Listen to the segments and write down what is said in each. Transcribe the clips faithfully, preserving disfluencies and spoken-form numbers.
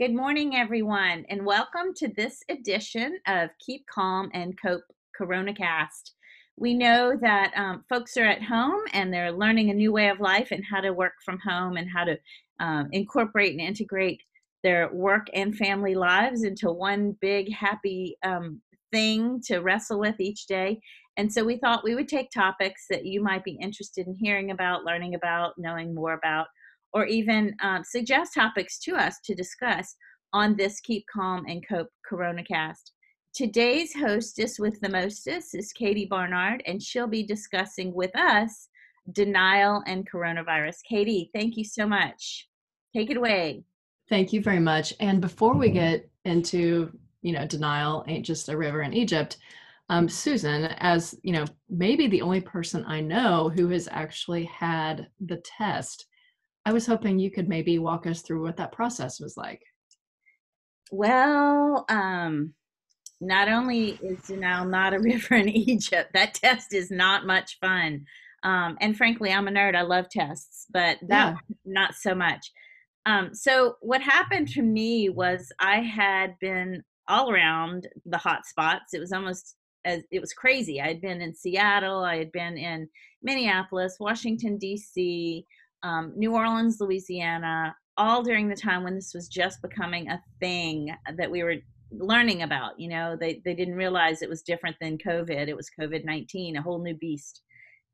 Good morning, everyone, and welcome to this edition of Keep Calm and Cope Corona Cast. We know that um, folks are at home and they're learning a new way of life and how to work from home and how to um, incorporate and integrate their work and family lives into one big happy um, thing to wrestle with each day. And so we thought we would take topics that you might be interested in hearing about, learning about, knowing more about, or even um, suggest topics to us to discuss on this Keep Calm and Cope Corona Cast. Today's hostess with the mostest is Katie Barnard, and she'll be discussing with us denial and coronavirus. Katie, thank you so much. Take it away. Thank you very much. And before we get into, you know, denial ain't just a river in Egypt, um, Susan, as, you know, maybe the only person I know who has actually had the test, I was hoping you could maybe walk us through what that process was like. Well, um, not only is denial not a river in Egypt, that test is not much fun. Um, and frankly, I'm a nerd. I love tests, but that yeah. not so much. Um, so what happened to me was I had been all around the hot spots. It was almost as it was crazy. I had been in Seattle. I had been in Minneapolis, Washington, D C, Um, New Orleans, Louisiana, all during the time when this was just becoming a thing that we were learning about. You know, they, they didn't realize it was different than COVID. It was COVID nineteen, a whole new beast.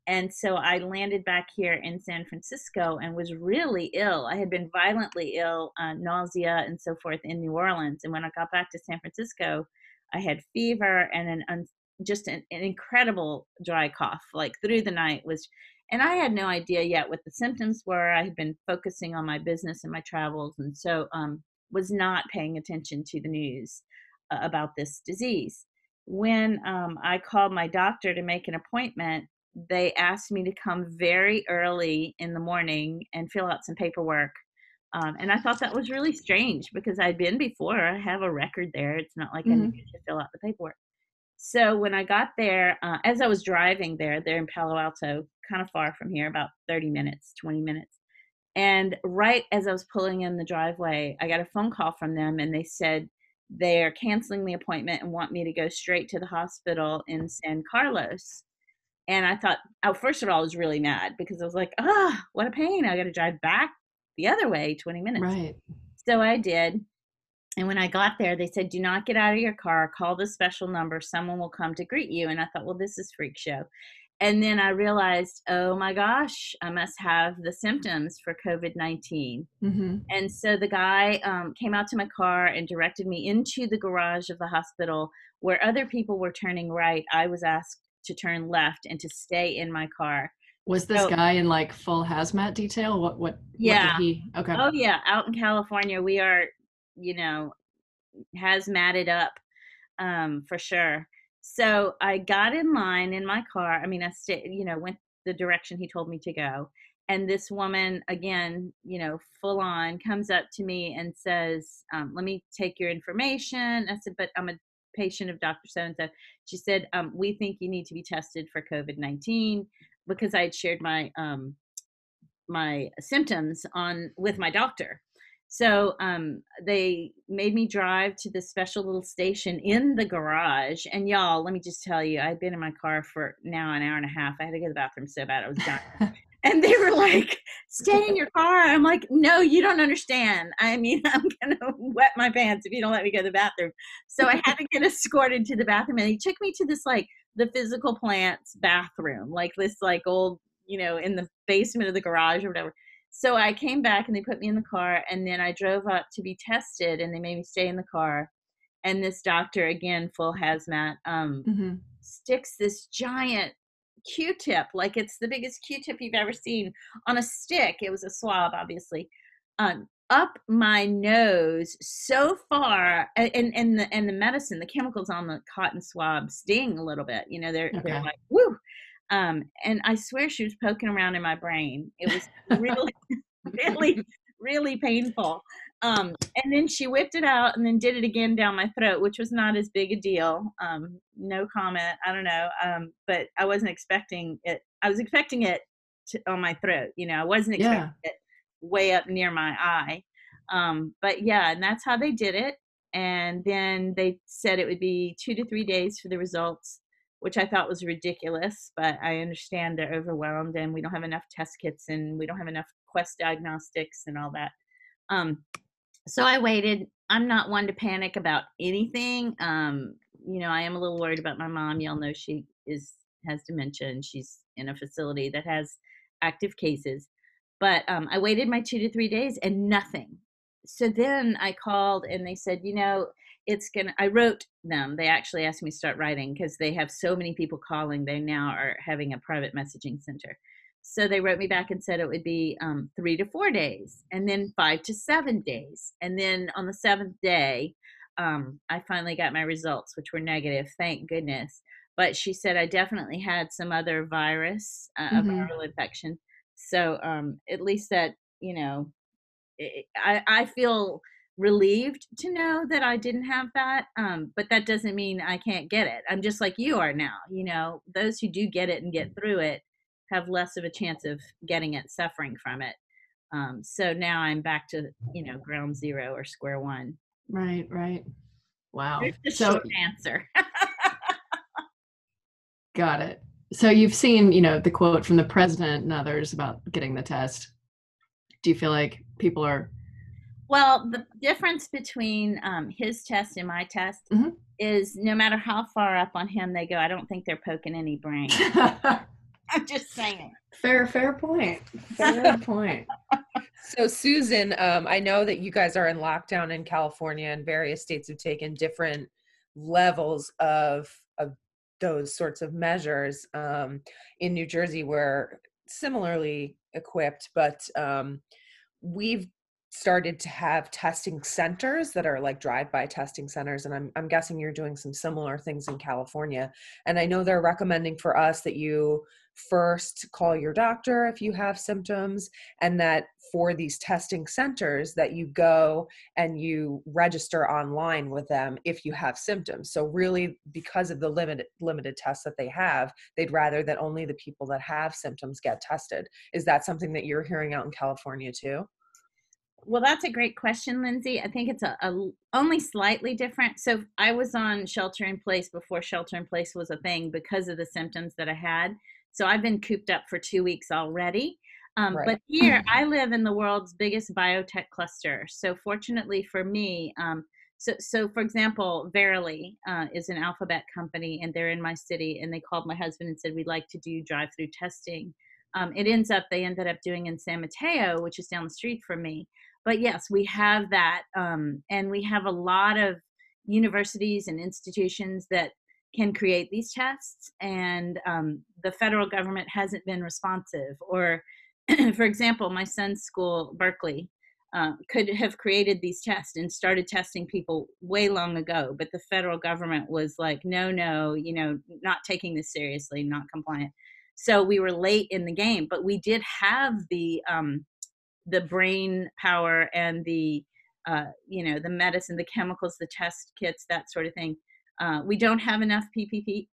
And so I landed back here in San Francisco and was really ill. I had been violently ill, uh, nausea and so forth in New Orleans. And when I got back to San Francisco, I had fever and an un- just an, an incredible dry cough, like through the night was... And I had no idea yet what the symptoms were. I had been focusing on my business and my travels, and so um, was not paying attention to the news uh, about this disease. When um, I called my doctor to make an appointment, they asked me to come very early in the morning and fill out some paperwork. Um, and I thought that was really strange because I'd been before. I have a record there. It's not like mm-hmm. I needed to fill out the paperwork. So when I got there, uh, as I was driving there, they're in Palo Alto, kind of far from here, about thirty minutes, twenty minutes. And right as I was pulling in the driveway, I got a phone call from them and they said they're canceling the appointment and want me to go straight to the hospital in San Carlos. And I thought, oh, first of all, I was really mad because I was like, oh, what a pain. I got to drive back the other way, twenty minutes. Right. So I did. And when I got there, they said, do not get out of your car, call the special number, someone will come to greet you. And I thought, well, this is freak show. And then I realized, oh my gosh, I must have the symptoms for COVID nineteen. Mm-hmm. And so the guy um, came out to my car and directed me into the garage of the hospital where other people were turning right. I was asked to turn left and to stay in my car. Was this so, guy in like full hazmat detail? What, what, yeah. What did he, okay. Oh yeah. Out in California, we are, you know, hazmated up um, for sure. So I got in line in my car. I mean, I stayed, you know, went the direction he told me to go. And this woman, again, you know, full on comes up to me and says, um, let me take your information. I said, but I'm a patient of Doctor So-and-so. She said, um, we think you need to be tested for COVID nineteen because I had shared my, um, my symptoms on with my doctor. So um, they made me drive to this special little station in the garage. And y'all, let me just tell you, I'd been in my car for now an hour and a half. I had to go to the bathroom so bad I was done. And they were like, stay in your car. I'm like, no, you don't understand. I mean, I'm going to wet my pants if you don't let me go to the bathroom. So I had to get escorted to the bathroom. And they took me to this, like, the physical plant's bathroom, like this, like, old, you know, in the basement of the garage or whatever. So I came back and they put me in the car and then I drove up to be tested and they made me stay in the car. And this doctor, again, full hazmat, um, mm-hmm. sticks this giant Q-tip, like it's the biggest Q-tip you've ever seen, on a stick. It was a swab, obviously, um, up my nose so far. And, and, the, and the medicine, the chemicals on the cotton swab sting a little bit. You know, they're, okay. they're like, woo. Um, and I swear she was poking around in my brain. It was really, really, really painful. Um, and then she whipped it out and then did it again down my throat, which was not as big a deal. Um, no comment. I don't know. Um, but I wasn't expecting it. I was expecting it to, on my throat. You know, I wasn't expecting yeah. it way up near my eye. Um, but yeah, and that's how they did it. And then they said it would be two to three days for the results, which I thought was ridiculous, but I understand they're overwhelmed and we don't have enough test kits and we don't have enough Quest Diagnostics and all that. Um, so I waited. I'm not one to panic about anything. Um, you know, I am a little worried about my mom. Y'all know she is has dementia and she's in a facility that has active cases. But um, I waited my two to three days and nothing. So then I called and they said, you know, it's gonna, I wrote them. They actually asked me to start writing because they have so many people calling. They now are having a private messaging center. So they wrote me back and said it would be um, three to four days and then five to seven days. And then on the seventh day, um, I finally got my results, which were negative, thank goodness. But she said I definitely had some other virus, uh, mm-hmm. a viral infection. So um, at least that, you know, I, I feel relieved to know that I didn't have that, um, but that doesn't mean I can't get it. I'm just like you are now. You know, those who do get it and get through it have less of a chance of getting it, suffering from it. Um, so now I'm back to, you know, ground zero or square one. Right, right. Wow. It's the so, short answer. Got it. So you've seen, you know, the quote from the president and others about getting the test. Do you feel like people are? Well, the difference between um, his test and my test mm-hmm. is no matter how far up on him they go, I don't think they're poking any brain. I'm just saying. Fair, fair point. Fair point. So Susan, um, I know that you guys are in lockdown in California and various states have taken different levels of, of those sorts of measures. Um, in New Jersey, we're similarly equipped, but um, we've started to have testing centers that are like drive-by testing centers. And I'm, I'm guessing you're doing some similar things in California. And I know they're recommending for us that you first call your doctor if you have symptoms, and that for these testing centers that you go and you register online with them if you have symptoms. So really, because of the limited limited tests that they have, they'd rather that only the people that have symptoms get tested. Is that something that you're hearing out in California too? Well, that's a great question, Lindsay. I think it's a, a only slightly different. So I was on shelter in place before shelter in place was a thing because of the symptoms that I had. So I've been cooped up for two weeks already. Um, right. But here I live in the world's biggest biotech cluster. So fortunately for me, um, so, so for example, Verily uh, is an Alphabet company and they're in my city, and they called my husband and said, we'd like to do drive-through testing. Um, it ends up, they ended up doing in San Mateo, which is down the street from me. But yes, we have that. Um, and we have a lot of universities and institutions that can create these tests, and um, the federal government hasn't been responsive. Or, for example, my son's school, Berkeley, uh, could have created these tests and started testing people way long ago, but the federal government was like, no, no, you know, not taking this seriously, not compliant. So we were late in the game, but we did have the um, the brain power and the, uh, you know, the medicine, the chemicals, the test kits, that sort of thing. Uh, we don't have enough P P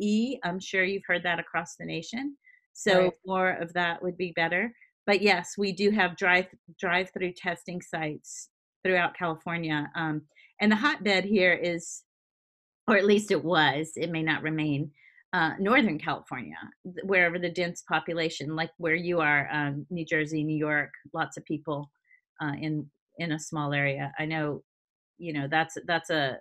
E. I'm sure you've heard that across the nation. So right. More of that would be better. But yes, we do have drive drive-through testing sites throughout California. Um, and the hotbed here is, or at least it was, it may not remain, uh, Northern California, wherever the dense population, like where you are, um, New Jersey, New York, lots of people uh, in in a small area. I know, you know, that's that's a,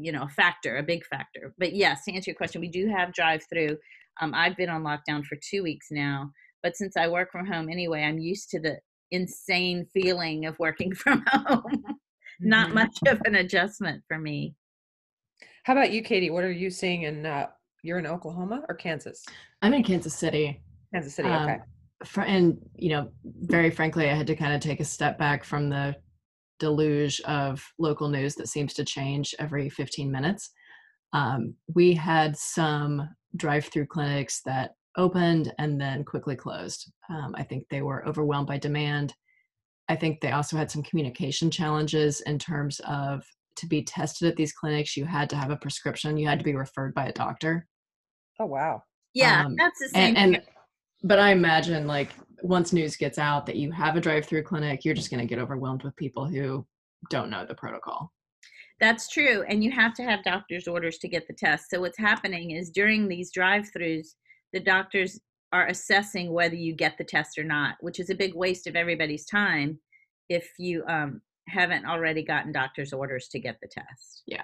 you know, a factor, a big factor. But yes, to answer your question, we do have drive-through. Um, I've been on lockdown for two weeks now, but since I work from home anyway, I'm used to the insane feeling of working from home. Not much of an adjustment for me. How about you, Katie? What are you seeing in, uh, you're in Oklahoma or Kansas? I'm in Kansas City. Kansas City, okay. Um, for, and, you know, very frankly, I had to kind of take a step back from the deluge of local news that seems to change every fifteen minutes. Um, we had some drive-through clinics that opened and then quickly closed. Um, I think they were overwhelmed by demand. I think they also had some communication challenges in terms of, to be tested at these clinics, you had to have a prescription. You had to be referred by a doctor. Oh, wow. Yeah, um, that's the same. And, and, but I imagine, like, once news gets out that you have a drive-through clinic, you're just going to get overwhelmed with people who don't know the protocol. That's true. And you have to have doctor's orders to get the test. So what's happening is during these drive-throughs, the doctors are assessing whether you get the test or not, which is a big waste of everybody's time if you um, haven't already gotten doctor's orders to get the test. Yeah.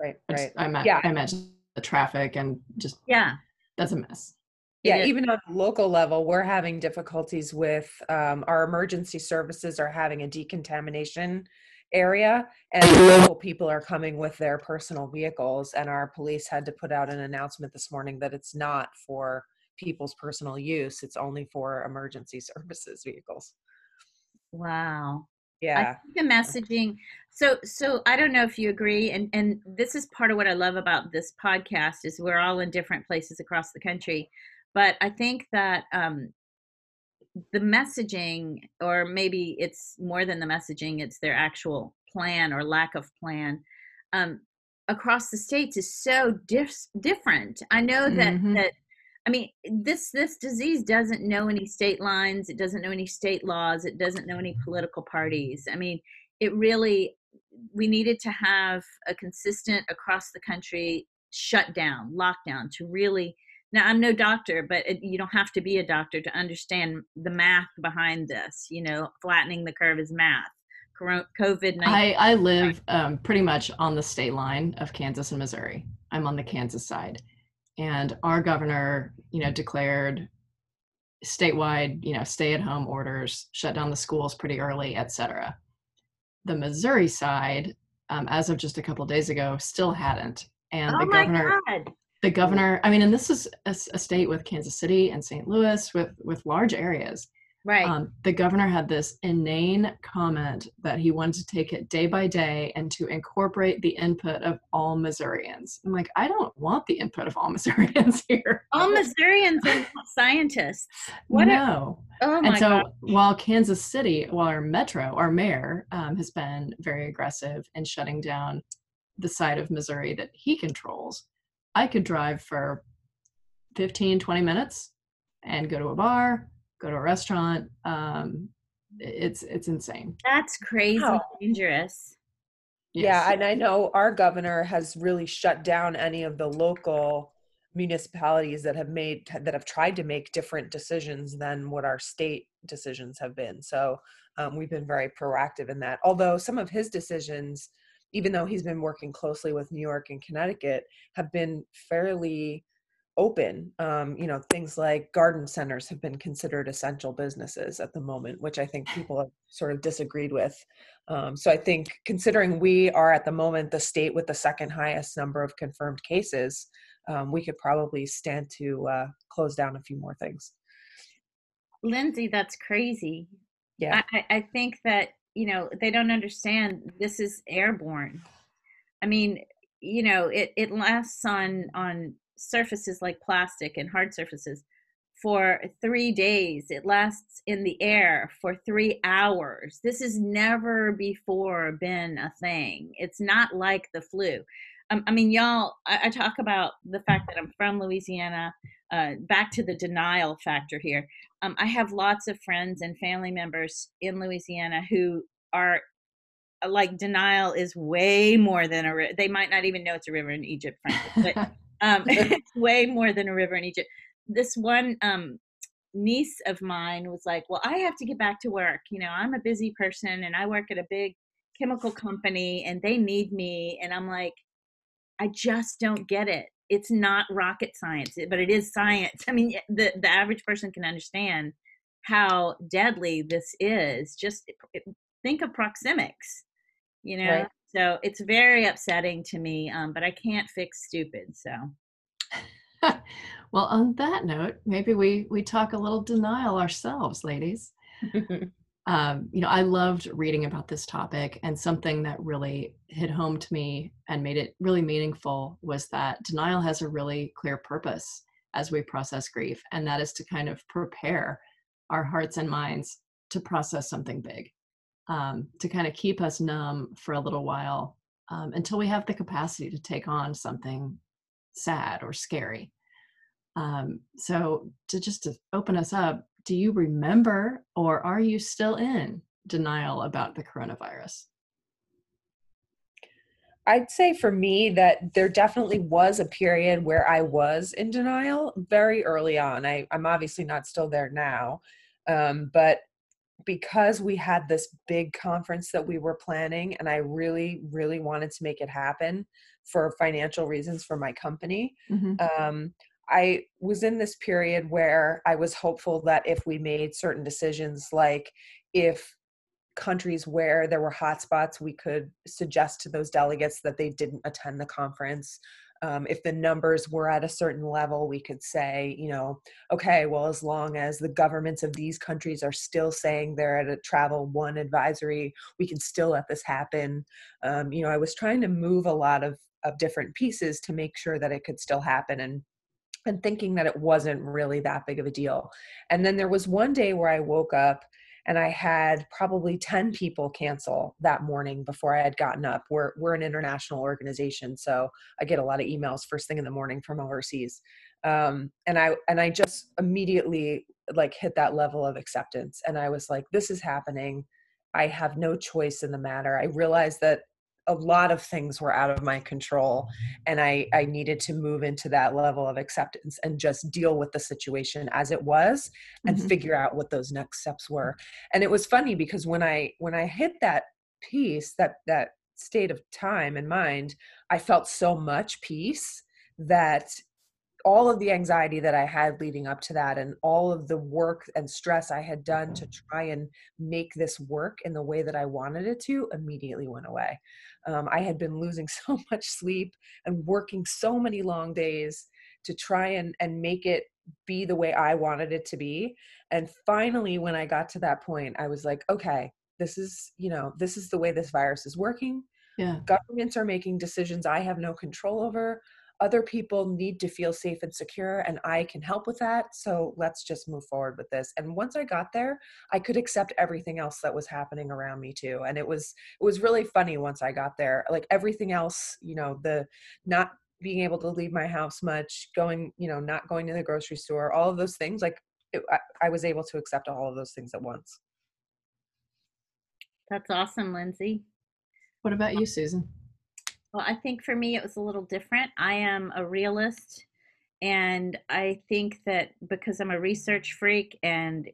Right, right. I, just, I, yeah. I imagine the traffic and just, yeah, that's a mess. Yeah, even on the local level, we're having difficulties with um, our emergency services are having a decontamination area, and local people are coming with their personal vehicles, and our police had to put out an announcement this morning that it's not for people's personal use. It's only for emergency services vehicles. Wow. Yeah. I think the messaging. So, so I don't know if you agree. And, and this is part of what I love about this podcast is we're all in different places across the country. But I think that um, the messaging, or maybe it's more than the messaging, it's their actual plan or lack of plan, um, across the states is so dif- different. I know that, mm-hmm. that I mean, this this disease doesn't know any state lines. It doesn't know any state laws. It doesn't know any political parties. I mean, it really, we needed to have a consistent across the country shutdown, lockdown to really. Now, I'm no doctor, but it, you don't have to be a doctor to understand the math behind this. You know, flattening the curve is math. COVID nineteen. I, I live um, pretty much on the state line of Kansas and Missouri. I'm on the Kansas side. And our governor, you know, declared statewide, you know, stay-at-home orders, shut down the schools pretty early, et cetera. The Missouri side, um, as of just a couple of days ago, still hadn't. And oh the governor... my God. The governor, I mean, and this is a, a state with Kansas City and Saint Louis with, with large areas. Right. Um, the governor had this inane comment that he wanted to take it day by day and to incorporate the input of all Missourians. I'm like, I don't want the input of all Missourians here. All Missourians are not scientists. What no. A, oh my and so God. While Kansas City, while our metro, our mayor um, has been very aggressive in shutting down the side of Missouri that he controls, I could drive for fifteen, twenty minutes and go to a bar, go to a restaurant. Um, it's it's insane. That's crazy. Wow. Dangerous. Yes. Yeah, and I know our governor has really shut down any of the local municipalities that have made that have tried to make different decisions than what our state decisions have been. So um, we've been very proactive in that. Although some of his decisions, even though he's been working closely with New York and Connecticut, have been fairly open. Um, you know, things like garden centers have been considered essential businesses at the moment, which I think people have sort of disagreed with. Um, so I think considering we are at the moment the state with the second highest number of confirmed cases, um, we could probably stand to uh, close down a few more things. Lindsay, that's crazy. Yeah, I, I think that, you know, they don't understand this is airborne. I mean, you know, it, it lasts on, on surfaces like plastic and hard surfaces for three days. It lasts in the air for three hours. This has never before been a thing. It's not like the flu. Um, I mean, y'all, I, I talk about the fact that I'm from Louisiana, uh, back to the denial factor here. Um, I have lots of friends and family members in Louisiana who are like, denial is way more than a river. They might not even know it's a river in Egypt, frankly, but um, it's way more than a river in Egypt. This one um, niece of mine was like, well, I have to get back to work. You know, I'm a busy person and I work at a big chemical company and they need me. And I'm like, I just don't get it. It's not rocket science, but it is science. I mean, the, the average person can understand how deadly this is. Just think of proxemics, you know? Right. So it's very upsetting to me, um, but I can't fix stupid, so. Well, on that note, maybe we, we talk a little denial ourselves, ladies. um, you know, I loved reading about this topic, and something that really hit home to me and made it really meaningful was that denial has a really clear purpose as we process grief, and that is to kind of prepare our hearts and minds to process something big, um, to kind of keep us numb for a little while um, until we have the capacity to take on something sad or scary. Um, so to just to open us up Do you remember, or are you still in denial about the coronavirus? I'd say for me that there definitely was a period where I was in denial very early on. I, I'm obviously not still there now, um, but because we had this big conference that we were planning and I really, really wanted to make it happen for financial reasons for my company, mm-hmm. um, I was in this period where I was hopeful that if we made certain decisions, like if countries where there were hotspots, we could suggest to those delegates that they didn't attend the conference. Um, if the numbers were at a certain level, we could say, you know, okay, well, as long as the governments of these countries are still saying they're at a travel one advisory, we can still let this happen. Um, you know, I was trying to move a lot of, of different pieces to make sure that it could still happen, and and thinking that it wasn't really that big of a deal. And then there was one day where I woke up and I had probably ten people cancel that morning before I had gotten up. We're, we're an international organization, so I get a lot of emails first thing in the morning from overseas. Um, and I and I just immediately like hit that level of acceptance. And I was like, this is happening. I have no choice in the matter. I realized that a lot of things were out of my control, and I, I needed to move into that level of acceptance and just deal with the situation as it was and mm-hmm. figure out what those next steps were. And it was funny because when I, when I hit that piece, that, that state of time and mind, I felt so much peace that all of the anxiety that I had leading up to that and all of the work and stress I had done to try and make this work in the way that I wanted it to immediately went away. Um, I had been losing so much sleep and working so many long days to try and, and make it be the way I wanted it to be. And finally, when I got to that point, I was like, okay, this is, you know, this is the way this virus is working. Yeah. Governments are making decisions I have no control over. Other people need to feel safe and secure, and I can help with that. So let's just move forward with this. And once I got there, I could accept everything else that was happening around me too. And it was, it was really funny once I got there, like everything else, you know, the not being able to leave my house much, going, you know, not going to the grocery store, all of those things. Like it, I, I was able to accept all of those things at once. That's awesome, Lindsay. What about you, Susan? Well, I think for me, it was a little different. I am a realist, and I think that because I'm a research freak and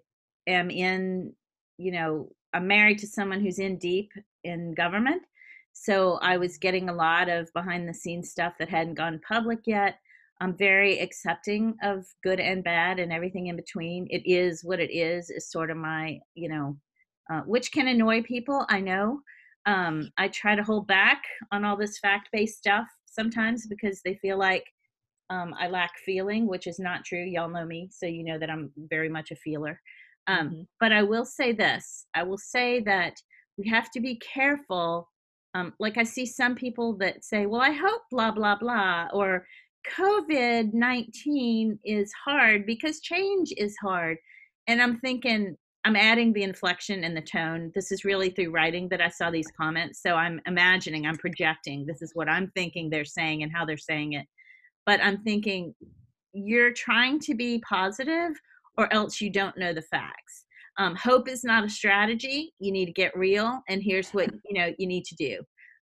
am in, you know, I'm married to someone who's in deep in government. So I was getting a lot of behind the scenes stuff that hadn't gone public yet. I'm very accepting of good and bad and everything in between. It is what it is, is sort of my, you know, uh, which can annoy people, I know. Um, I try to hold back on all this fact-based stuff sometimes because they feel like um, I lack feeling, which is not true. Y'all know me, so you know that I'm very much a feeler. Um, mm-hmm. But I will say this. I will say that we have to be careful. Um, like I see some people that say, well, I hope blah, blah, blah, or COVID nineteen is hard because change is hard. And I'm thinking, I'm adding the inflection and the tone. This is really through writing that I saw these comments. So I'm imagining, I'm projecting. This is what I'm thinking they're saying and how they're saying it. But I'm thinking you're trying to be positive or else you don't know the facts. Um, hope is not a strategy. You need to get real. And here's what, you know, you need to do.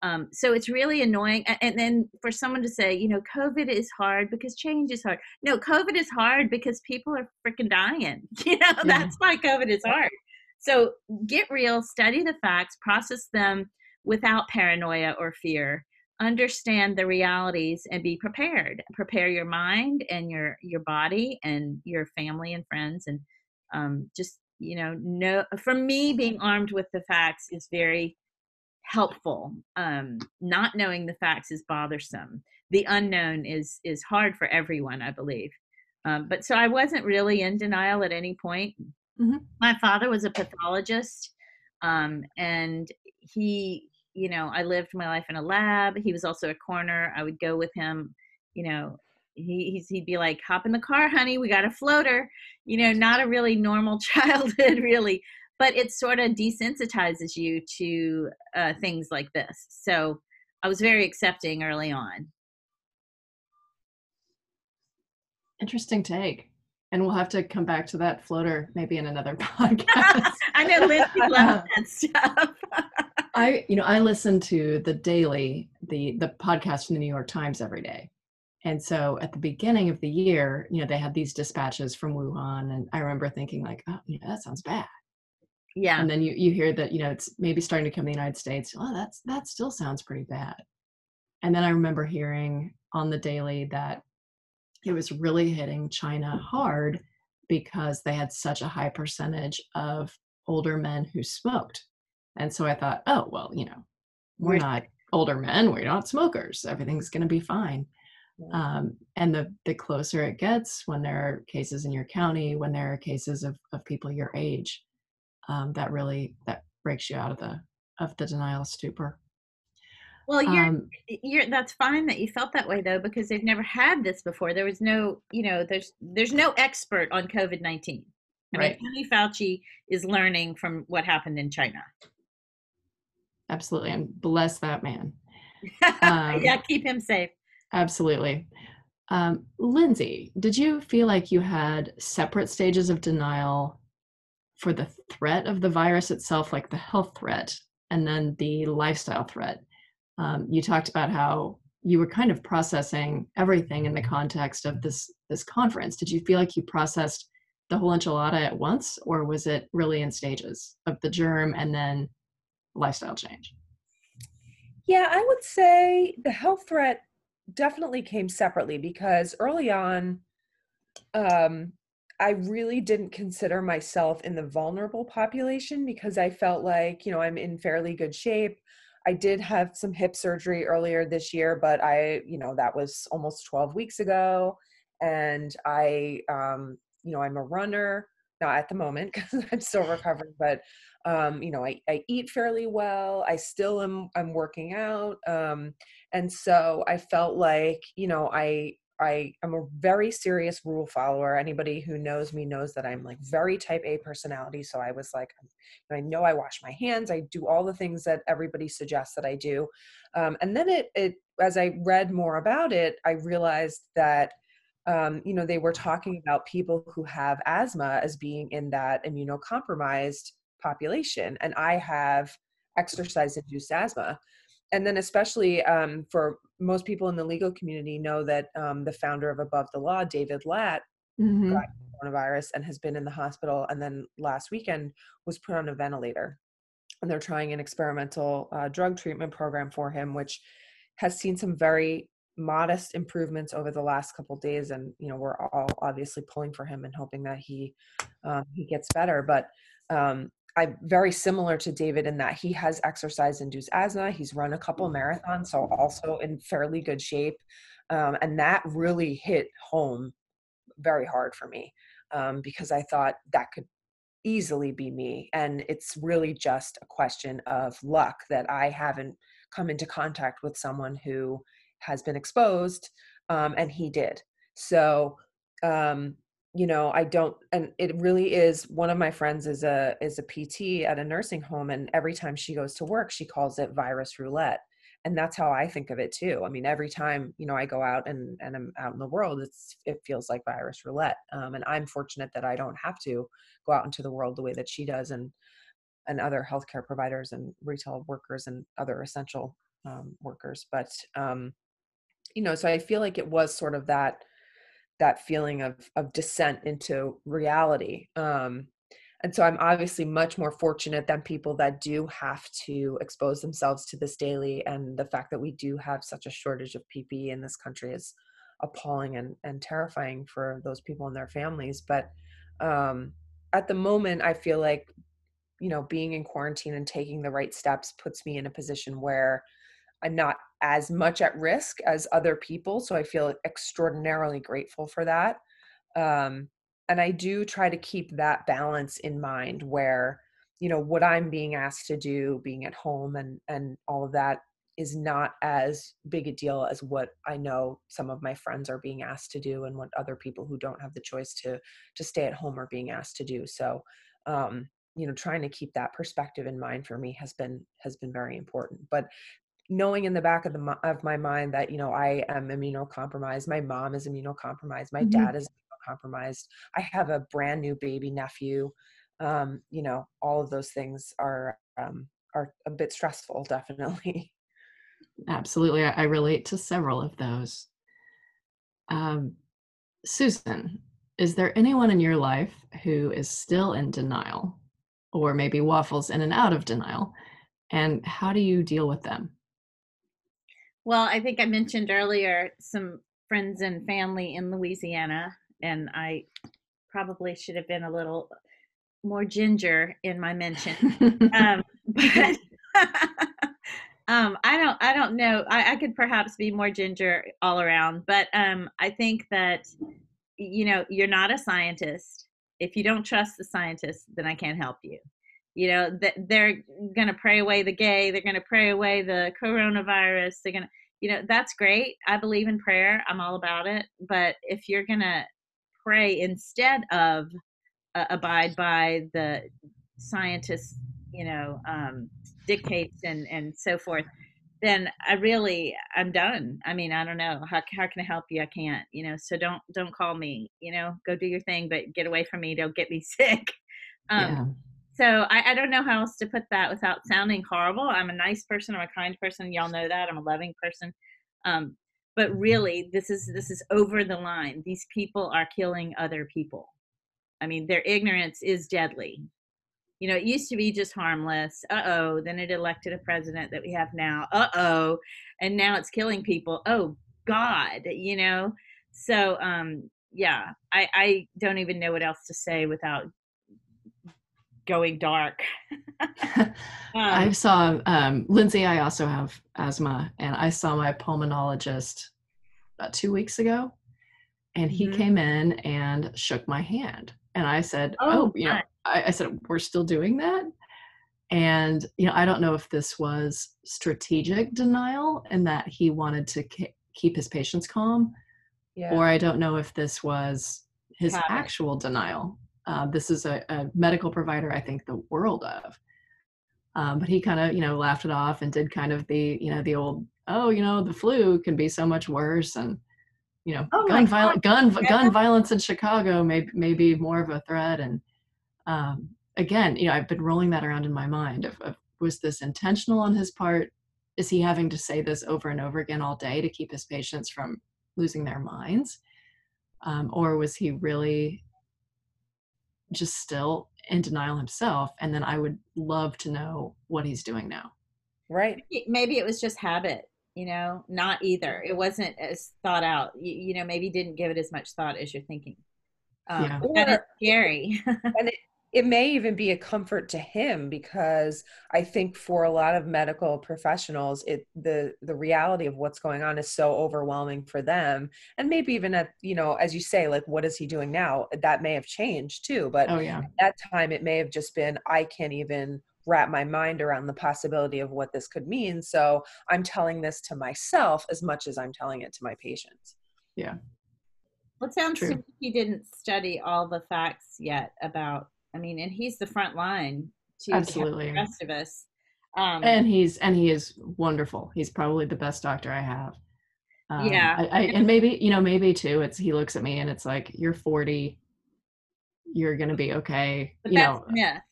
Um, so it's really annoying. And then for someone to say, you know, COVID is hard because change is hard. No, COVID is hard because people are freaking dying. You know, yeah. That's why COVID is hard. So get real, study the facts, process them without paranoia or fear, understand the realities and be prepared. Prepare your mind and your, your body and your family and friends. And um, just, you know, no, for me, being armed with the facts is very helpful. Um, not knowing the facts is bothersome. The unknown is is hard for everyone, I believe. Um, but so I wasn't really in denial at any point. Mm-hmm. My father was a pathologist, um, and he, you know, I lived my life in a lab. He was also a coroner. I would go with him, you know, he, he'd be like, hop in the car, honey, we got a floater. You know, not a really normal childhood, really. But it sort of desensitizes you to uh, things like this. So I was very accepting early on. Interesting take. And we'll have to come back to that floater maybe in another podcast. I know Lindsay loves that stuff. I, you know, I listen to the daily, the the podcast from the New York Times every day. And so at the beginning of the year, you know, they had these dispatches from Wuhan. And I remember thinking like, oh, you know, that sounds bad. Yeah. And then you, you hear that, you know, it's maybe starting to come to the United States. Oh, that's, that still sounds pretty bad. And then I remember hearing on the daily that it was really hitting China hard because they had such a high percentage of older men who smoked. And so I thought, oh, well, you know, we're not older men. We're not smokers. Everything's going to be fine. Um, and the, the closer it gets, when there are cases in your county, when there are cases of, of people your age, um, that really, that breaks you out of the, of the denial stupor. Well, you're, um, you're, that's fine that you felt that way though, because they've never had this before. There was no, you know, there's, there's no expert on COVID nineteen. I right. mean, Tony Fauci is learning from what happened in China. Absolutely. And bless that man. Um, yeah. Keep him safe. Absolutely. Um, Lindsay, did you feel like you had separate stages of denial for the threat of the virus itself, like the health threat, and then the lifestyle threat? Um, you talked about how you were kind of processing everything in the context of this, this conference. Did you feel like you processed the whole enchilada at once, or was it really in stages of the germ and then lifestyle change? Yeah, I would say the health threat definitely came separately, because early on, um, I really didn't consider myself in the vulnerable population, because I felt like, you know, I'm in fairly good shape. I did have some hip surgery earlier this year, but I, you know, that was almost twelve weeks ago. And I, um, you know, I'm a runner, not at the moment because I'm still recovering, but, um, you know, I, I eat fairly well. I still am, I'm working out. Um, and so I felt like, you know, I, I am a very serious rule follower. Anybody who knows me knows that I'm like very type A personality. So I was like, I know I wash my hands. I do all the things that everybody suggests that I do. Um, and then it, it, as I read more about it, I realized that, um, you know, they were talking about people who have asthma as being in that immunocompromised population. And I have exercise-induced asthma. And then especially um, for most people in the legal community know that um, the founder of Above the Law, David Latt, mm-hmm. got coronavirus and has been in the hospital. And then last weekend was put on a ventilator. And they're trying an experimental uh, drug treatment program for him, which has seen some very modest improvements over the last couple of days. And, you know, we're all obviously pulling for him and hoping that he, um, he gets better. But um, I'm very similar to David in that he has exercise-induced asthma. He's run a couple marathons, so also in fairly good shape. Um, and that really hit home very hard for me um, because I thought that could easily be me. And it's really just a question of luck that I haven't come into contact with someone who has been exposed, um, and he did. So, um, you know, I don't, and it really is, one of my friends is a, is a P T at a nursing home. And every time she goes to work, she calls it virus roulette. And that's how I think of it too. I mean, every time, you know, I go out and, and I'm out in the world, it's, it feels like virus roulette. Um, and I'm fortunate that I don't have to go out into the world the way that she does, and, and other healthcare providers and retail workers and other essential um, workers. But, um, you know, so I feel like it was sort of that, that feeling of, of descent into reality. Um, and so I'm obviously much more fortunate than people that do have to expose themselves to this daily. And the fact that we do have such a shortage of P P E in this country is appalling and, and terrifying for those people and their families. But um, at the moment, I feel like, you know, being in quarantine and taking the right steps puts me in a position where I'm not as much at risk as other people. So I feel extraordinarily grateful for that. Um, and I do try to keep that balance in mind where, you know, what I'm being asked to do, being at home and, and all of that is not as big a deal as what I know some of my friends are being asked to do and what other people who don't have the choice to, to stay at home are being asked to do. So, um, you know, trying to keep that perspective in mind for me has been, has been very important. But knowing in the back of the of my mind that, you know, I am immunocompromised, my mom is immunocompromised, my mm-hmm. dad is immunocompromised. I have a brand new baby nephew. Um, you know, all of those things are, um, are a bit stressful, definitely. Absolutely. I, I relate to several of those. Um, Susan, is there anyone in your life who is still in denial, or maybe waffles in and out of denial, and how do you deal with them? Well, I think I mentioned earlier some friends and family in Louisiana, and I probably should have been a little more ginger in my mention. um, but um, I don't, I don't know. I, I could perhaps be more ginger all around, but um, I think that, you know, you're not a scientist. If you don't trust the scientists, then I can't help you. You know, they're going to pray away the gay. They're going to pray away the coronavirus. They're going to, you know, that's great. I believe in prayer. I'm all about it. But if you're going to pray instead of uh, abide by the scientists, you know, um, dictates and, and so forth, then I really, I'm done. I mean, I don't know. How how can I help you? I can't, you know, so don't, don't call me, you know, go do your thing, but get away from me. Don't get me sick. Um, yeah. So I, I don't know how else to put that without sounding horrible. I'm a nice person. I'm a kind person. Y'all know that. I'm a loving person. Um, but really, this is this is over the line. These people are killing other people. I mean, their ignorance is deadly. You know, it used to be just harmless. Uh-oh. Then it elected a president that we have now. Uh-oh. And now it's killing people. Oh, God, you know. So, um, yeah, I, I don't even know what else to say without going dark. um, I saw, um, Lindsay, I also have asthma, and I saw my pulmonologist about two weeks ago, and he mm-hmm. came in and shook my hand. And I said, oh, oh you know, I, I said, we're still doing that. And, you know, I don't know if this was strategic denial and that he wanted to ke- keep his patients calm, yeah. or I don't know if this was his Habit. actual denial. Uh, this is a, a medical provider I think the world of. Um, but he kind of, you know, laughed it off and did kind of the, you know, the old, oh, you know, the flu can be so much worse. And, you know, oh gun, viol- gun, yeah. gun violence in Chicago may, may be more of a threat. And um, again, you know, I've been rolling that around in my mind. Of, of, was this intentional on his part? Is he having to say this over and over again all day to keep his patients from losing their minds? Um, or was he really just still in denial himself? And then I would love to know what he's doing now. Right. Maybe it was just habit, you know, not either. It wasn't as thought out, you, you know, maybe didn't give it as much thought as you're thinking. Um, yeah. That is scary. And it, it may even be a comfort to him, because I think for a lot of medical professionals, it, the, the reality of what's going on is so overwhelming for them. And maybe even at, you know, as you say, like, what is he doing now? That may have changed too, but oh, yeah. at that time it may have just been, I can't even wrap my mind around the possibility of what this could mean. So I'm telling this to myself as much as I'm telling it to my patients. Yeah. Well, it sounds True. to me he didn't study all the facts yet about, I mean, and he's the front line to Absolutely. the rest of us. Um, and he's, and he is wonderful. He's probably the best doctor I have. Um, yeah. I, I, and maybe, you know, maybe too, it's, he looks at me and it's like, you're forty, you're going to be okay. But you that's know, a myth.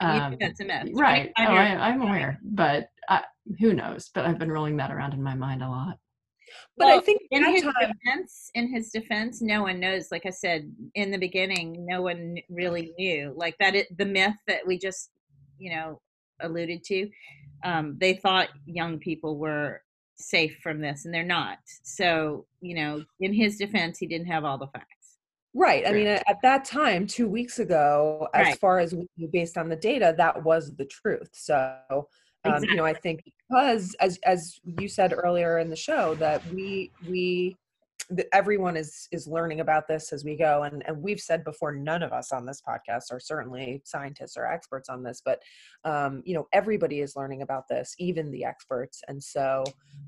Um, that's a myth. Right. Oh, I, I'm aware, but I, who knows, but I've been rolling that around in my mind a lot. But well, I think in his time, defense, in his defense, no one knows. Like I said in the beginning, no one really knew. Like that, it, the myth that we just, you know, alluded to. Um, they thought young people were safe from this, and they're not. So, you know, in his defense, he didn't have all the facts. Right. I mean, at that time, two weeks ago, as right. far as we knew based on the data, that was the truth. So. Um, exactly. You know, I think because as, as you said earlier in the show that we, we, that everyone is, is learning about this as we go. And, and we've said before, none of us on this podcast are certainly scientists or experts on this, but, um, you know, everybody is learning about this, even the experts. And so,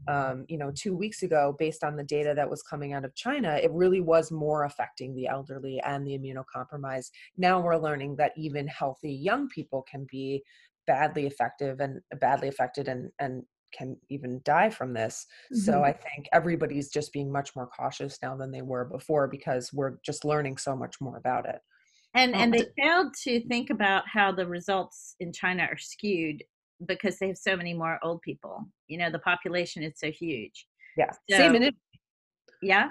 um, you know, two weeks ago, based on the data that was coming out of China, it really was more affecting the elderly and the immunocompromised. Now we're learning that even healthy young people can be badly effective and badly affected and, and can even die from this. Mm-hmm. So I think everybody's just being much more cautious now than they were before, because we're just learning so much more about it. And um, and they failed to think about how the results in China are skewed because they have so many more old people. You know, the population is so huge. Yeah. So, Same in Italy. Yeah.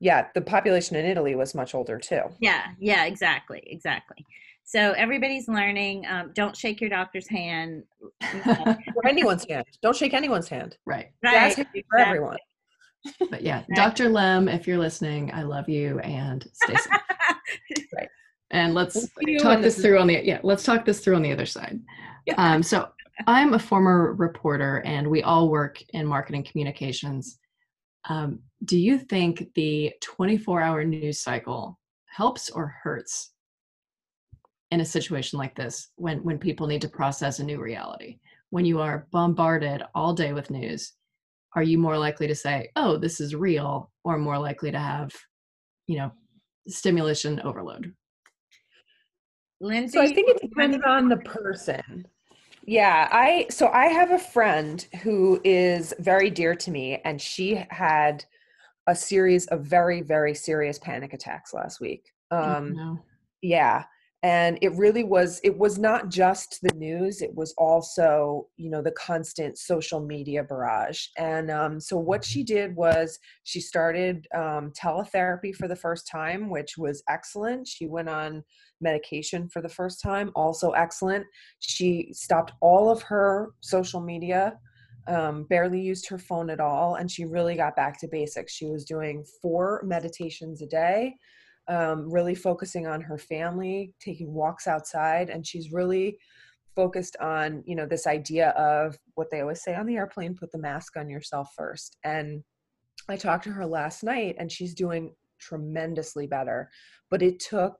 Yeah. The population in Italy was much older too. Yeah. Yeah, exactly. Exactly. So everybody's learning. Um, don't shake your doctor's hand. Or anyone's hand. Don't shake anyone's hand. Right. That's right. Exactly. For everyone. But yeah, exactly. Doctor Lem, if you're listening, I love you and stay safe. Right. And let's talk this through on the, yeah, let's talk this through on the other side. Yeah. Um, so I'm a former reporter and we all work in marketing communications. Um, do you think the twenty-four hour news cycle helps or hurts in a situation like this, when, when people need to process a new reality? When you are bombarded all day with news, are you more likely to say, oh, this is real, or more likely to have, you know, stimulation overload? Lindsay, so I think it depends on the person. Yeah, I so I have a friend who is very dear to me, and she had a series of very, very serious panic attacks last week. Um, oh, no. Yeah, and it really was, it was not just the news, it was also, you know, the constant social media barrage. And um, so what she did was she started um, teletherapy for the first time, which was excellent. She went on medication for the first time, also excellent. She stopped all of her social media, um, barely used her phone at all, and she really got back to basics. She was doing four meditations a day, um, really focusing on her family, taking walks outside, and she's really focused on, you know, this idea of what they always say on the airplane, put the mask on yourself first. And I talked to her last night, and she's doing tremendously better, but it took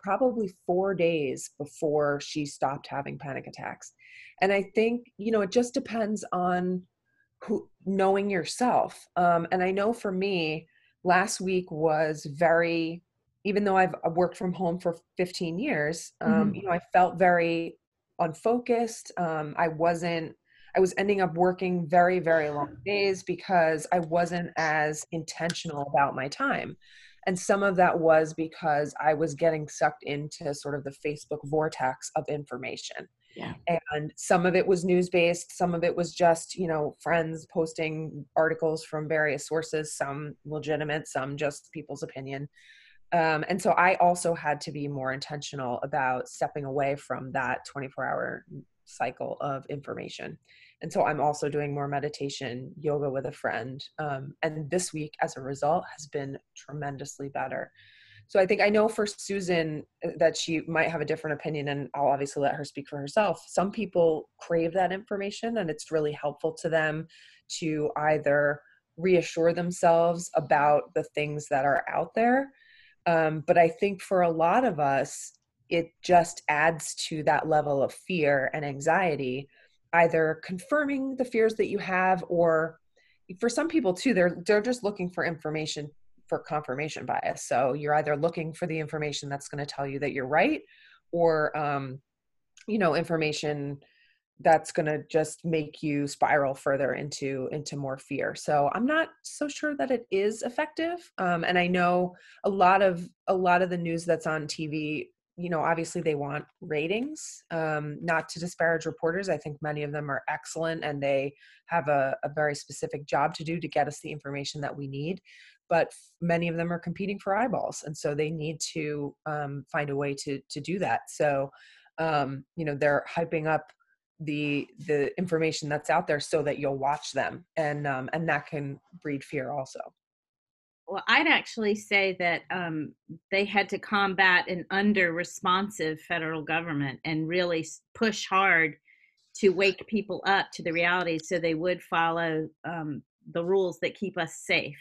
probably four days before she stopped having panic attacks. And I think, you know, it just depends on who, knowing yourself. Um, and I know for me, last week was very, even though I've worked from home for fifteen years, um, mm-hmm. you know, I felt very unfocused. Um, I wasn't, I was ending up working very, very long days because I wasn't as intentional about my time. And some of that was because I was getting sucked into sort of the Facebook vortex of information. Yeah. And some of it was news-based. Some of it was just, you know, friends posting articles from various sources, some legitimate, some just people's opinion. Um, and so I also had to be more intentional about stepping away from that twenty-four hour cycle of information. And so I'm also doing more meditation, yoga with a friend. Um, and this week, as a result, has been tremendously better. So I think, I know for Susan that she might have a different opinion, and I'll obviously let her speak for herself. Some people crave that information, and it's really helpful to them to either reassure themselves about the things that are out there. Um, but I think for a lot of us, it just adds to that level of fear and anxiety, either confirming the fears that you have, or for some people too, they're they're just looking for information for confirmation bias. So you're either looking for the information that's going to tell you that you're right, or um, you know, information that's going to just make you spiral further into into more fear. So I'm not so sure that it is effective. Um, and I know a lot of a lot of the news that's on T V, you know, obviously they want ratings, um, not to disparage reporters. I think many of them are excellent and they have a, a very specific job to do to get us the information that we need, but many of them are competing for eyeballs. And so they need to um, find a way to to do that. So, um, you know, they're hyping up the the information that's out there so that you'll watch them. And, um, and that can breed fear also. Well, I'd actually say that um, they had to combat an under-responsive federal government and really push hard to wake people up to the reality so they would follow um, the rules that keep us safe.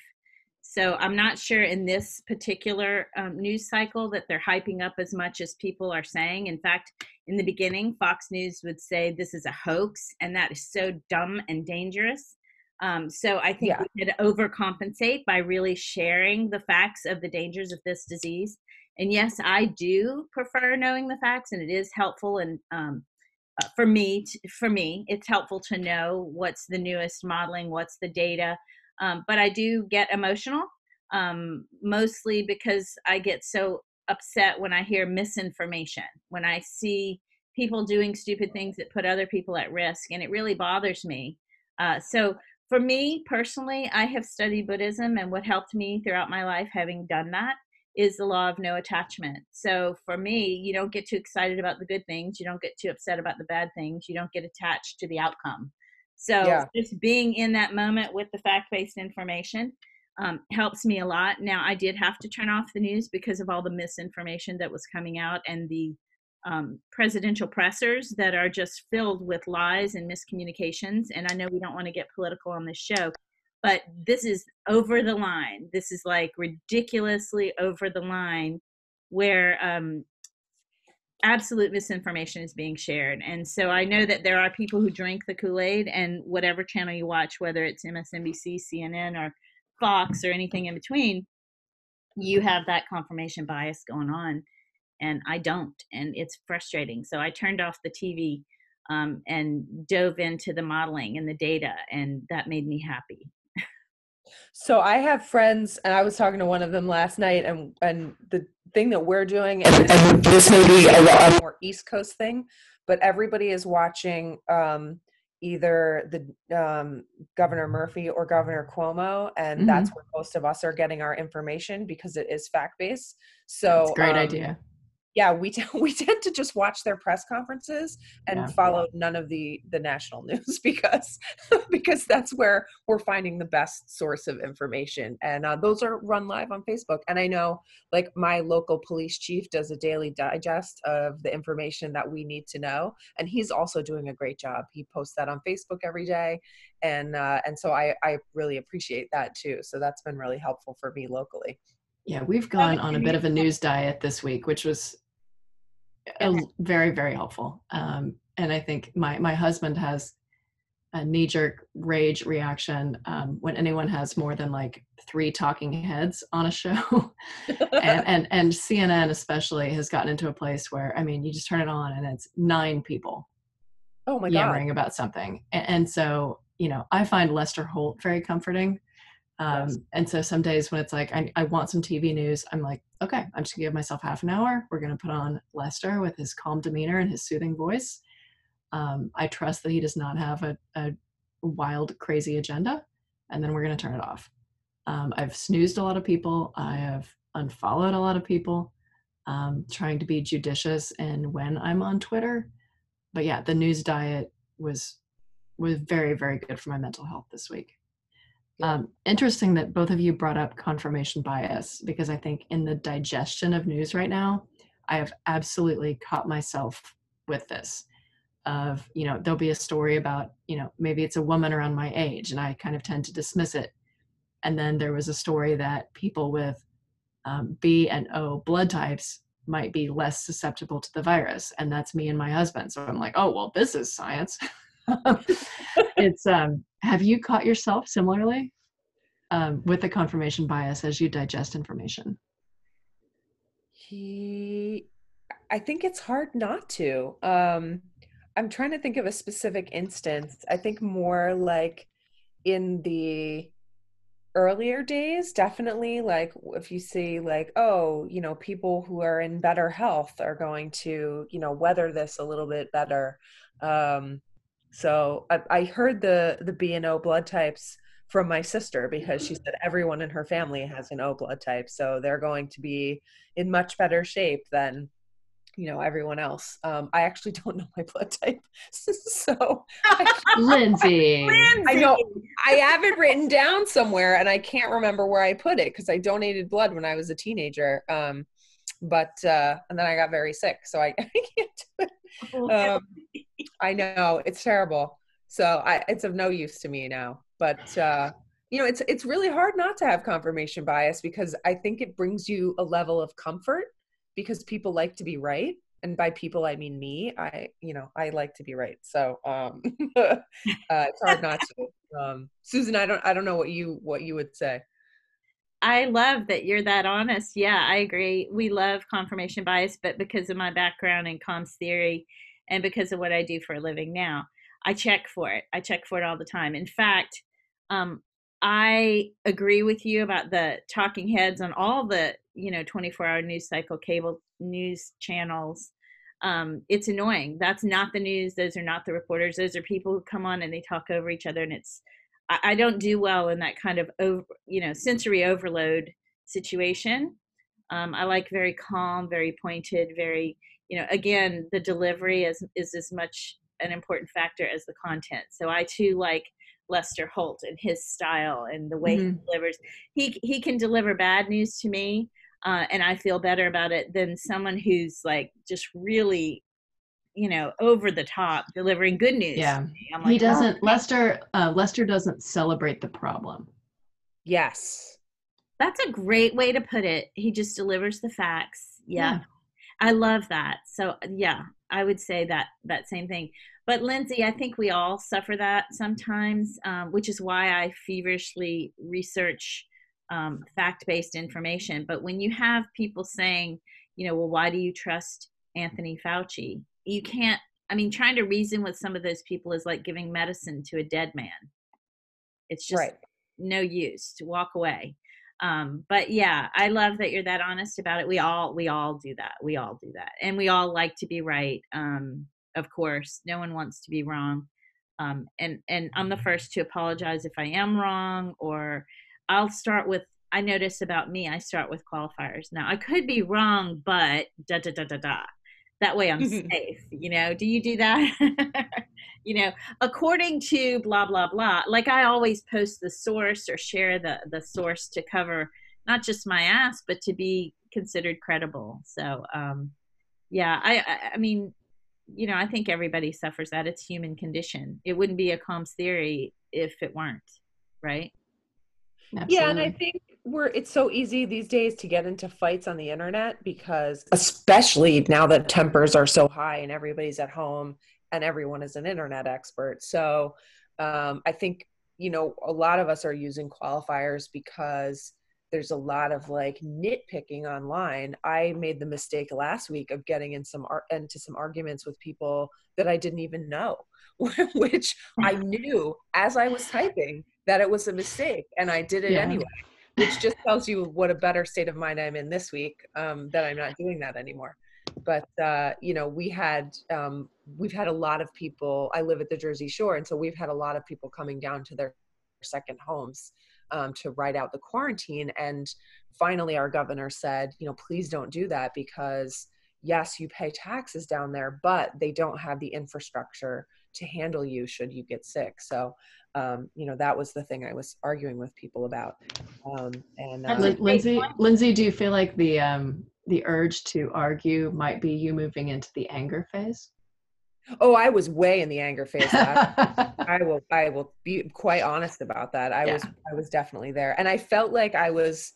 So I'm not sure in this particular um, news cycle that they're hyping up as much as people are saying. In fact, in the beginning, Fox News would say this is a hoax, and that is so dumb and dangerous. Um, so I think yeah. we could overcompensate by really sharing the facts of the dangers of this disease. And yes, I do prefer knowing the facts, and it is helpful and um, uh, for me, for me, it's helpful to know what's the newest modeling, what's the data. Um, but I do get emotional, um, mostly because I get so upset when I hear misinformation, when I see people doing stupid things that put other people at risk, and it really bothers me. Uh, so for me personally, I have studied Buddhism, and what helped me throughout my life, having done that, is the law of no attachment. So for me, you don't get too excited about the good things. You don't get too upset about the bad things. You don't get attached to the outcome. So yeah. just being in that moment with the fact-based information um, helps me a lot. Now, I did have to turn off the news because of all the misinformation that was coming out, and the um, presidential pressers that are just filled with lies and miscommunications. And I know we don't want to get political on this show, but this is over the line. This is like ridiculously over the line, where um, absolute misinformation is being shared. And so I know that there are people who drink the Kool-Aid, and whatever channel you watch, whether it's M S N B C, C N N, or Fox, or anything in between, you have that confirmation bias going on. And I don't, and it's frustrating. So I turned off the T V um, and dove into the modeling and the data, and that made me happy. So I have friends, and I was talking to one of them last night, and, and the thing that we're doing, and, and this may be a more East Coast thing, but everybody is watching um, either the um, Governor Murphy or Governor Cuomo, and mm-hmm. that's where most of us are getting our information, because it is fact-based. So that's a great um, idea. Yeah, we t- we tend to just watch their press conferences and yeah, follow yeah. none of the, the national news, because because that's where we're finding the best source of information. And uh, those are run live on Facebook. And I know, like, my local police chief does a daily digest of the information that we need to know, and he's also doing a great job. He posts that on Facebook every day, and uh, and so I I really appreciate that too. So that's been really helpful for me locally. Yeah, we've gone on a bit of a news diet this week, which was A, very, very helpful. Um, and I think my, my husband has a knee-jerk rage reaction um, when anyone has more than like three talking heads on a show. and, and, and C N N especially has gotten into a place where, I mean, you just turn it on and it's nine people oh my yammering God. about something. And, and so, you know, I find Lester Holt very comforting. Um, yes. And so some days when it's like, I, I want some T V news, I'm like, okay, I'm just gonna give myself half an hour. We're going to put on Lester with his calm demeanor and his soothing voice. Um, I trust that he does not have a, a wild, crazy agenda. And then we're going to turn it off. Um, I've snoozed a lot of people. I have unfollowed a lot of people, um, trying to be judicious in when I'm on Twitter. But yeah, the news diet was, was very, very good for my mental health this week. Um, interesting that both of you brought up confirmation bias, because I think in the digestion of news right now, I have absolutely caught myself with this of, you know, there'll be a story about, you know, maybe it's a woman around my age, and I kind of tend to dismiss it. And then there was a story that people with um, B and O blood types might be less susceptible to the virus. And that's me and my husband. So I'm like, oh, well, this is science. It's, um, have you caught yourself similarly um, with the confirmation bias as you digest information? He, I think it's hard not to. Um, I'm trying to think of a specific instance. I think more like in the earlier days, definitely, like if you see like, oh, you know, people who are in better health are going to, you know, weather this a little bit better. Um, So I, I heard the, the B and O blood types from my sister, because she said everyone in her family has an O blood type. So they're going to be in much better shape than, you know, everyone else. Um, I actually don't know my blood type. So I, Lindsay. I, I know I have it written down somewhere, and I can't remember where I put it, because I donated blood when I was a teenager. Um, but, uh, and then I got very sick, so I, I can't do it. Um, I know, it's terrible. So I, it's of no use to me now, but, uh, you know, it's, it's really hard not to have confirmation bias, because I think it brings you a level of comfort, because people like to be right. And by people, I mean me, I, you know, I like to be right. So, um, uh, it's hard not to. Um, Susan, I don't, I don't know what you, what you would say. I love that you're that honest. Yeah, I agree. We love confirmation bias, but because of my background in comms theory, and because of what I do for a living now, I check for it. I check for it all the time. In fact, um, I agree with you about the talking heads on all the, you know, twenty-four hour news cycle, cable news channels. Um, it's annoying. That's not the news. Those are not the reporters. Those are people who come on and they talk over each other. And it's, I, I don't do well in that kind of, over, you know, sensory overload situation. Um, I like very calm, very pointed, very, you know, again, the delivery is, is as much an important factor as the content. So I too like Lester Holt and his style and the way mm-hmm. he delivers. He he can deliver bad news to me, uh, and I feel better about it than someone who's like just really, you know, over the top delivering good news. Yeah, I'm like, he doesn't. Oh. Lester uh, Lester doesn't celebrate the problem. Yes, that's a great way to put it. He just delivers the facts. Yeah, yeah. I love that. So yeah, I would say that that same thing. But Lindsay, I think we all suffer that sometimes, um, which is why I feverishly research um, fact-based information. But when you have people saying, you know, well, why do you trust Anthony Fauci? You can't, I mean, trying to reason with some of those people is like giving medicine to a dead man. It's just right. No use to walk away. Um, but yeah, I love that you're that honest about it. We all, we all do that. We all do that. And we all like to be right. Um, Of course, no one wants to be wrong. Um, and, and I'm the first to apologize if I am wrong, or I'll start with, I notice about me, I start with qualifiers. Now I could be wrong, but da, da, da, da, da. That way I'm safe. You know, do you do that? You know, according to blah, blah, blah. Like I always post the source or share the, the source to cover not just my ass, but to be considered credible. So um, yeah, I, I, I mean, you know, I think everybody suffers that. It's human condition. It wouldn't be a Combs theory if it weren't, right? Absolutely. Yeah, and I think we're it's so easy these days to get into fights on the internet because, especially now that tempers are so high and everybody's at home and everyone is an internet expert. So um, I think, you know, a lot of us are using qualifiers because there's a lot of like nitpicking online. I made the mistake last week of getting in some ar- into some arguments with people that I didn't even know, which I knew as I was typing that it was a mistake, and I did it yeah. anyway, which just tells you what a better state of mind I'm in this week, um, that I'm not doing that anymore. But, uh, you know, we had, um, we've had a lot of people, I live at the Jersey Shore, and so we've had a lot of people coming down to their second homes Um, to ride out the quarantine. And finally, our governor said, you know, please don't do that because yes, you pay taxes down there, but they don't have the infrastructure to handle you should you get sick. So, um, you know, that was the thing I was arguing with people about. Um, and uh, Lindsay, Lindsay, do you feel like the um, the urge to argue might be you moving into the anger phase? Oh, I was way in the anger phase. I, I will, I will be quite honest about that. I yeah. was, I was definitely there. And I felt like I was,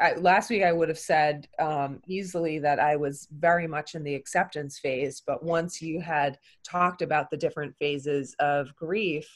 I, last week I would have said um, easily that I was very much in the acceptance phase. But once you had talked about the different phases of grief,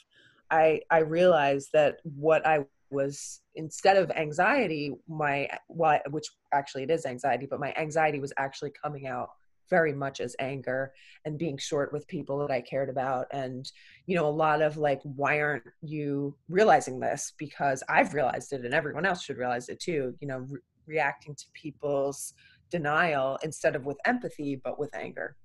I, I realized that what I was, instead of anxiety, my, well, which actually it is anxiety, but my anxiety was actually coming out very much as anger and being short with people that I cared about. And, you know, a lot of like, why aren't you realizing this? Because I've realized it and everyone else should realize it too, you know, re- reacting to people's denial instead of with empathy, but with anger.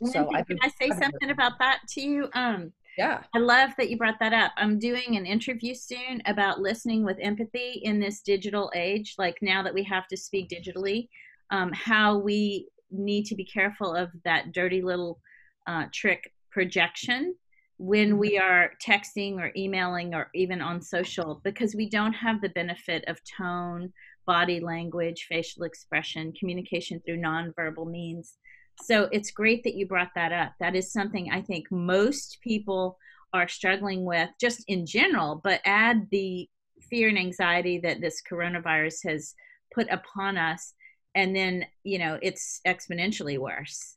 Lindsay, so I can I say something about that to you? Um, yeah. I love that you brought that up. I'm doing an interview soon about listening with empathy in this digital age, like now that we have to speak digitally, um, how we need to be careful of that dirty little uh, trick projection when we are texting or emailing or even on social, because we don't have the benefit of tone, body language, facial expression, communication through nonverbal means. So it's great that you brought that up. That is something I think most people are struggling with just in general, but add the fear and anxiety that this coronavirus has put upon us. And then, you know, it's exponentially worse.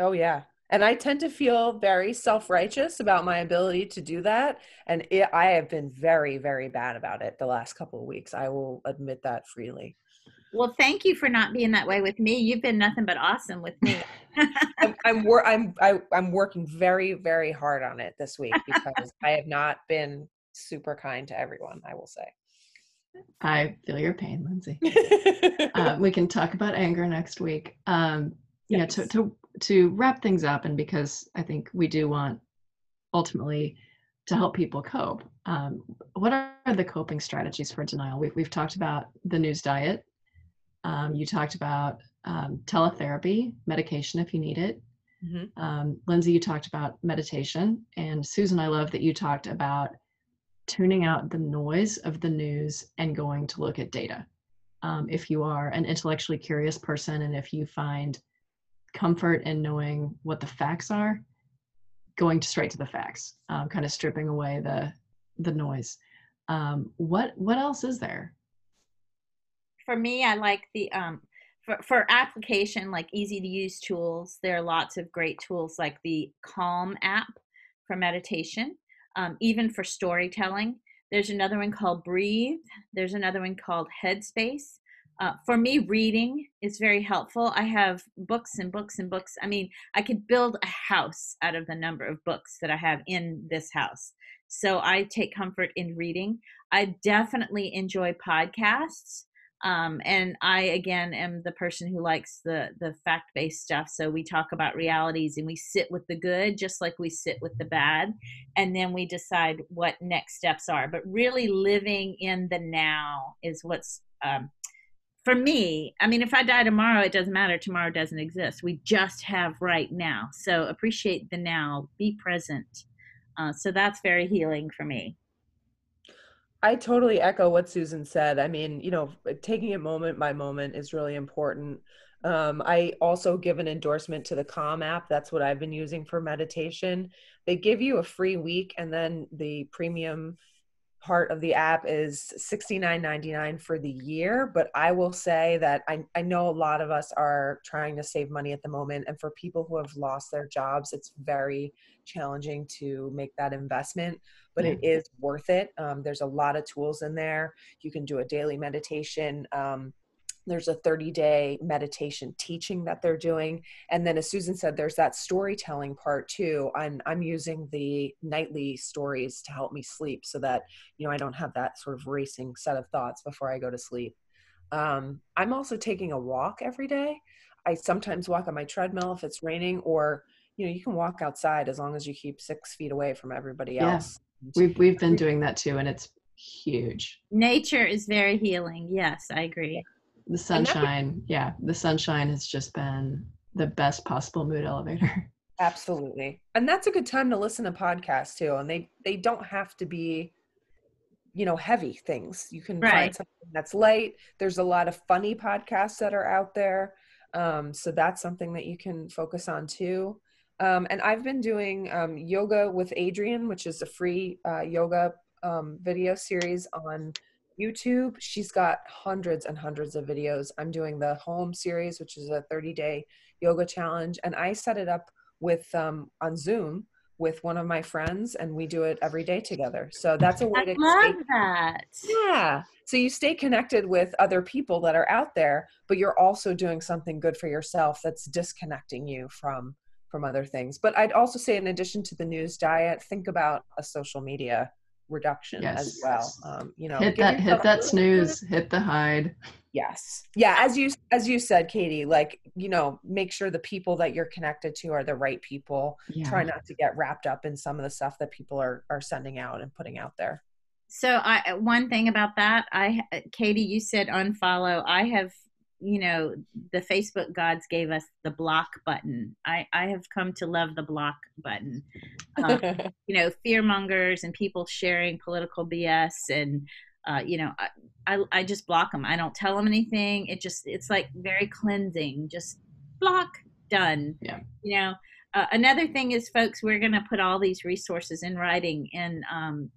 Oh, yeah. And I tend to feel very self-righteous about my ability to do that. And it, I have been very, very bad about it the last couple of weeks. I will admit that freely. Well, thank you for not being that way with me. You've been nothing but awesome with me. I'm I'm, wor- I'm I, I'm working very, very hard on it this week because I have not been super kind to everyone, I will say. I feel your pain, Lindsay. uh, we can talk about anger next week. Um, you yes. know, to, to to wrap things up, and because I think we do want ultimately to help people cope. Um, what are the coping strategies for denial? We've we've talked about the news diet. Um, you talked about um, teletherapy, medication if you need it. Mm-hmm. Um, Lindsay, you talked about meditation, and Susan, I love that you talked about tuning out the noise of the news and going to look at data. Um, if you are an intellectually curious person, and if you find comfort in knowing what the facts are, going straight to the facts, um, kind of stripping away the the noise. Um, what what else is there? For me, I like the, um, for, for application, like easy to use tools. There are lots of great tools like the Calm app for meditation, um, even for storytelling. There's another one called Breathe. There's another one called Headspace. Uh, for me, reading is very helpful. I have books and books and books. I mean, I could build a house out of the number of books that I have in this house. So I take comfort in reading. I definitely enjoy podcasts. Um, and I, again, am the person who likes the, the fact-based stuff. So we talk about realities and we sit with the good, just like we sit with the bad. And then we decide what next steps are. But really living in the now is what's, um, for me, I mean, if I die tomorrow, it doesn't matter. Tomorrow doesn't exist. We just have right now. So appreciate the now, be present. Uh, so that's very healing for me. I totally echo what Susan said. I mean, you know, taking it moment by moment is really important. Um, I also give an endorsement to the Calm app. That's what I've been using for meditation. They give you a free week, and then the premium part of the app is sixty-nine ninety-nine for the year. But I will say that I, I know a lot of us are trying to save money at the moment. And for people who have lost their jobs, it's very challenging to make that investment, but it is worth it. Um, there's a lot of tools in there. You can do a daily meditation. Um, there's a thirty day meditation teaching that they're doing. And then as Susan said, there's that storytelling part too. I'm, I'm using the nightly stories to help me sleep so that, you know, I don't have that sort of racing set of thoughts before I go to sleep. Um, I'm also taking a walk every day. I sometimes walk on my treadmill if it's raining, or, you know, you can walk outside as long as you keep six feet away from everybody else. Yeah. We've we've been doing that too, and it's huge. Nature is very healing. Yes, I agree. The sunshine, yeah, the sunshine has just been the best possible mood elevator. Absolutely, and that's a good time to listen to podcasts too. And they they don't have to be, you know, heavy things. You can right. find something that's light. There's a lot of funny podcasts that are out there, um, so that's something that you can focus on too. Um, and I've been doing um, yoga with Adrienne, which is a free uh, yoga um, video series on YouTube. She's got hundreds and hundreds of videos. I'm doing the home series, which is a thirty day yoga challenge. And I set it up with um, on Zoom with one of my friends, and we do it every day together. So that's a way I to love stay- that. Yeah. So you stay connected with other people that are out there, but you're also doing something good for yourself that's disconnecting you from from other things. But I'd also say, in addition to the news diet, think about a social media reduction yes. as well. Um, you know, hit that, hit that snooze, hit the hide. Yes. Yeah. As you, as you said, Katie, like, you know, make sure the people that you're connected to are the right people. Yeah. Try not to get wrapped up in some of the stuff that people are, are sending out and putting out there. So I, one thing about that, I, Katie, you said unfollow. I have, you know, the Facebook gods gave us the block button. I, I have come to love the block button. Um, you know, fear mongers and people sharing political B S, and, uh, you know, I, I I just block them. I don't tell them anything. It just, it's like very cleansing, just block, done. Yeah. You know, uh, another thing is, folks, we're going to put all these resources in writing in, um,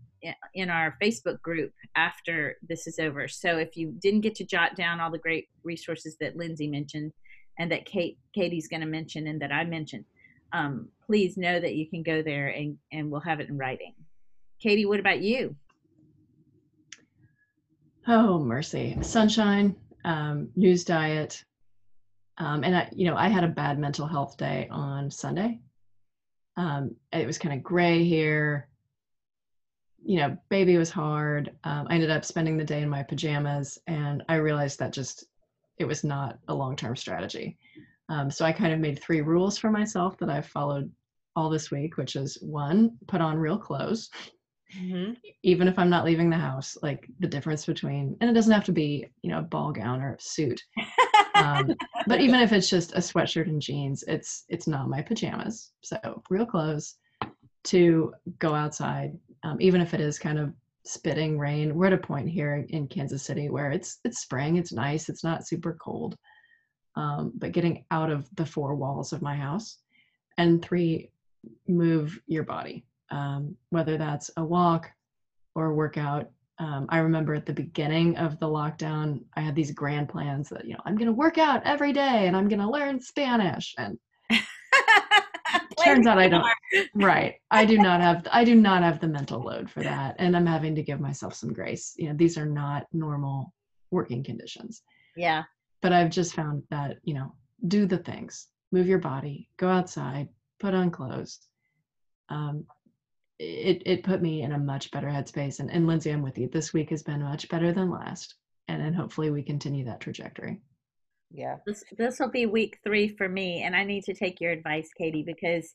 in our Facebook group after this is over. So if you didn't get to jot down all the great resources that Lindsay mentioned, and that Kate, Katie's going to mention, and that I mentioned, um, please know that you can go there, and, and we'll have it in writing. Katie, what about you? Oh, mercy. Sunshine. um, news diet. Um, and I, you know, I had a bad mental health day on Sunday. Um, it was kind of gray here. You know, baby was hard. Um, I ended up spending the day in my pajamas, and I realized that just, it was not a long-term strategy. Um, so I kind of made three rules for myself that I've followed all this week, which is one, put on real clothes. Mm-hmm. Even if I'm not leaving the house, like the difference between, and it doesn't have to be, you know, a ball gown or a suit. Um, but even if it's just a sweatshirt and jeans, it's, it's not my pajamas. So real clothes. To go outside, um, even if it is kind of spitting rain. We're at a point here in Kansas City where it's, it's spring, it's nice, it's not super cold. Um, but getting out of the four walls of my house. And three, move your body. Um, whether that's a walk or a workout. Um, I remember at the beginning of the lockdown, I had these grand plans that, you know, I'm going to work out every day and I'm going to learn Spanish. And turns out I don't, right. I do not have, I do not have the mental load for that. And I'm having to give myself some grace. You know, these are not normal working conditions. Yeah. But I've just found that, you know, do the things, move your body, go outside, put on clothes. Um, It it put me in a much better headspace. And, and Lindsay, I'm with you. This week has been much better than last. And then hopefully we continue that trajectory. Yeah. This this will be week three for me. And I need to take your advice, Katie, because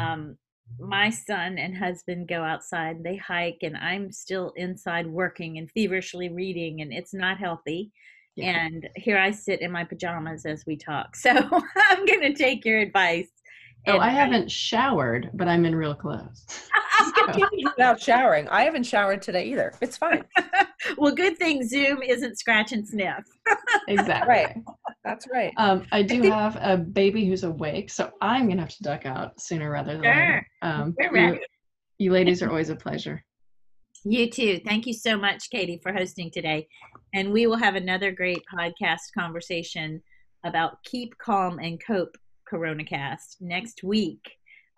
um, my son and husband go outside, they hike, and I'm still inside working and feverishly reading, and it's not healthy. Yeah. And here I sit in my pajamas as we talk. So I'm going to take your advice. Oh, I haven't showered, but I'm in real clothes. Without showering. I haven't showered today either. It's fine. Well, good thing Zoom isn't scratch and sniff. Exactly. Right. That's right. Um, I do have a baby who's awake, so I'm going to have to duck out sooner rather than sure. later. Um, We're ready. You, you ladies are always a pleasure. You too. Thank you so much, Katie, for hosting today. And we will have another great podcast conversation about Keep Calm and Cope Corona Cast next week.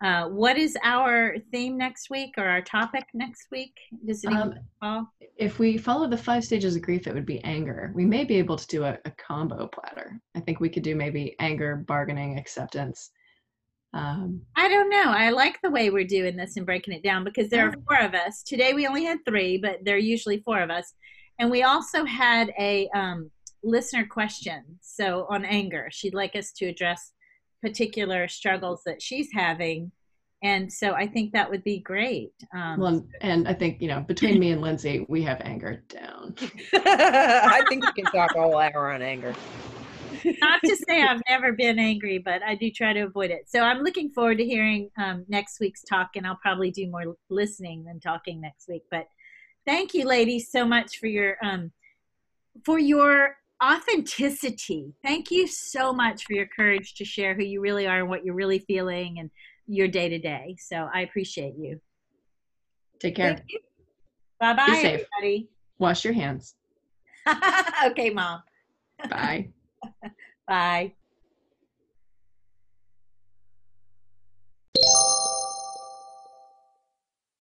Uh, what is our theme next week, or our topic next week? Does anyone um, recall? If we follow the five stages of grief, it would be anger. We may be able to do a, a combo platter. I think we could do maybe anger, bargaining, acceptance. Um, I don't know. I like the way we're doing this and breaking it down, because there are four of us. Today we only had three, but there are usually four of us. And we also had a um, listener question. So on anger, she'd like us to address particular struggles that she's having, and so I think that would be great. Um, well, and I think, you know, between me and Lindsay, we have anger down. I think we can talk all hour on anger. Not to say I've never been angry, but I do try to avoid it. So I'm looking forward to hearing um, next week's talk, and I'll probably do more listening than talking next week. But thank you, ladies, so much for your um, for your. authenticity. Thank you so much for your courage to share who you really are and what you're really feeling and your day to day. So I appreciate you. Take care. Bye-bye, everybody. Wash your hands. Okay, Mom. Bye. Bye.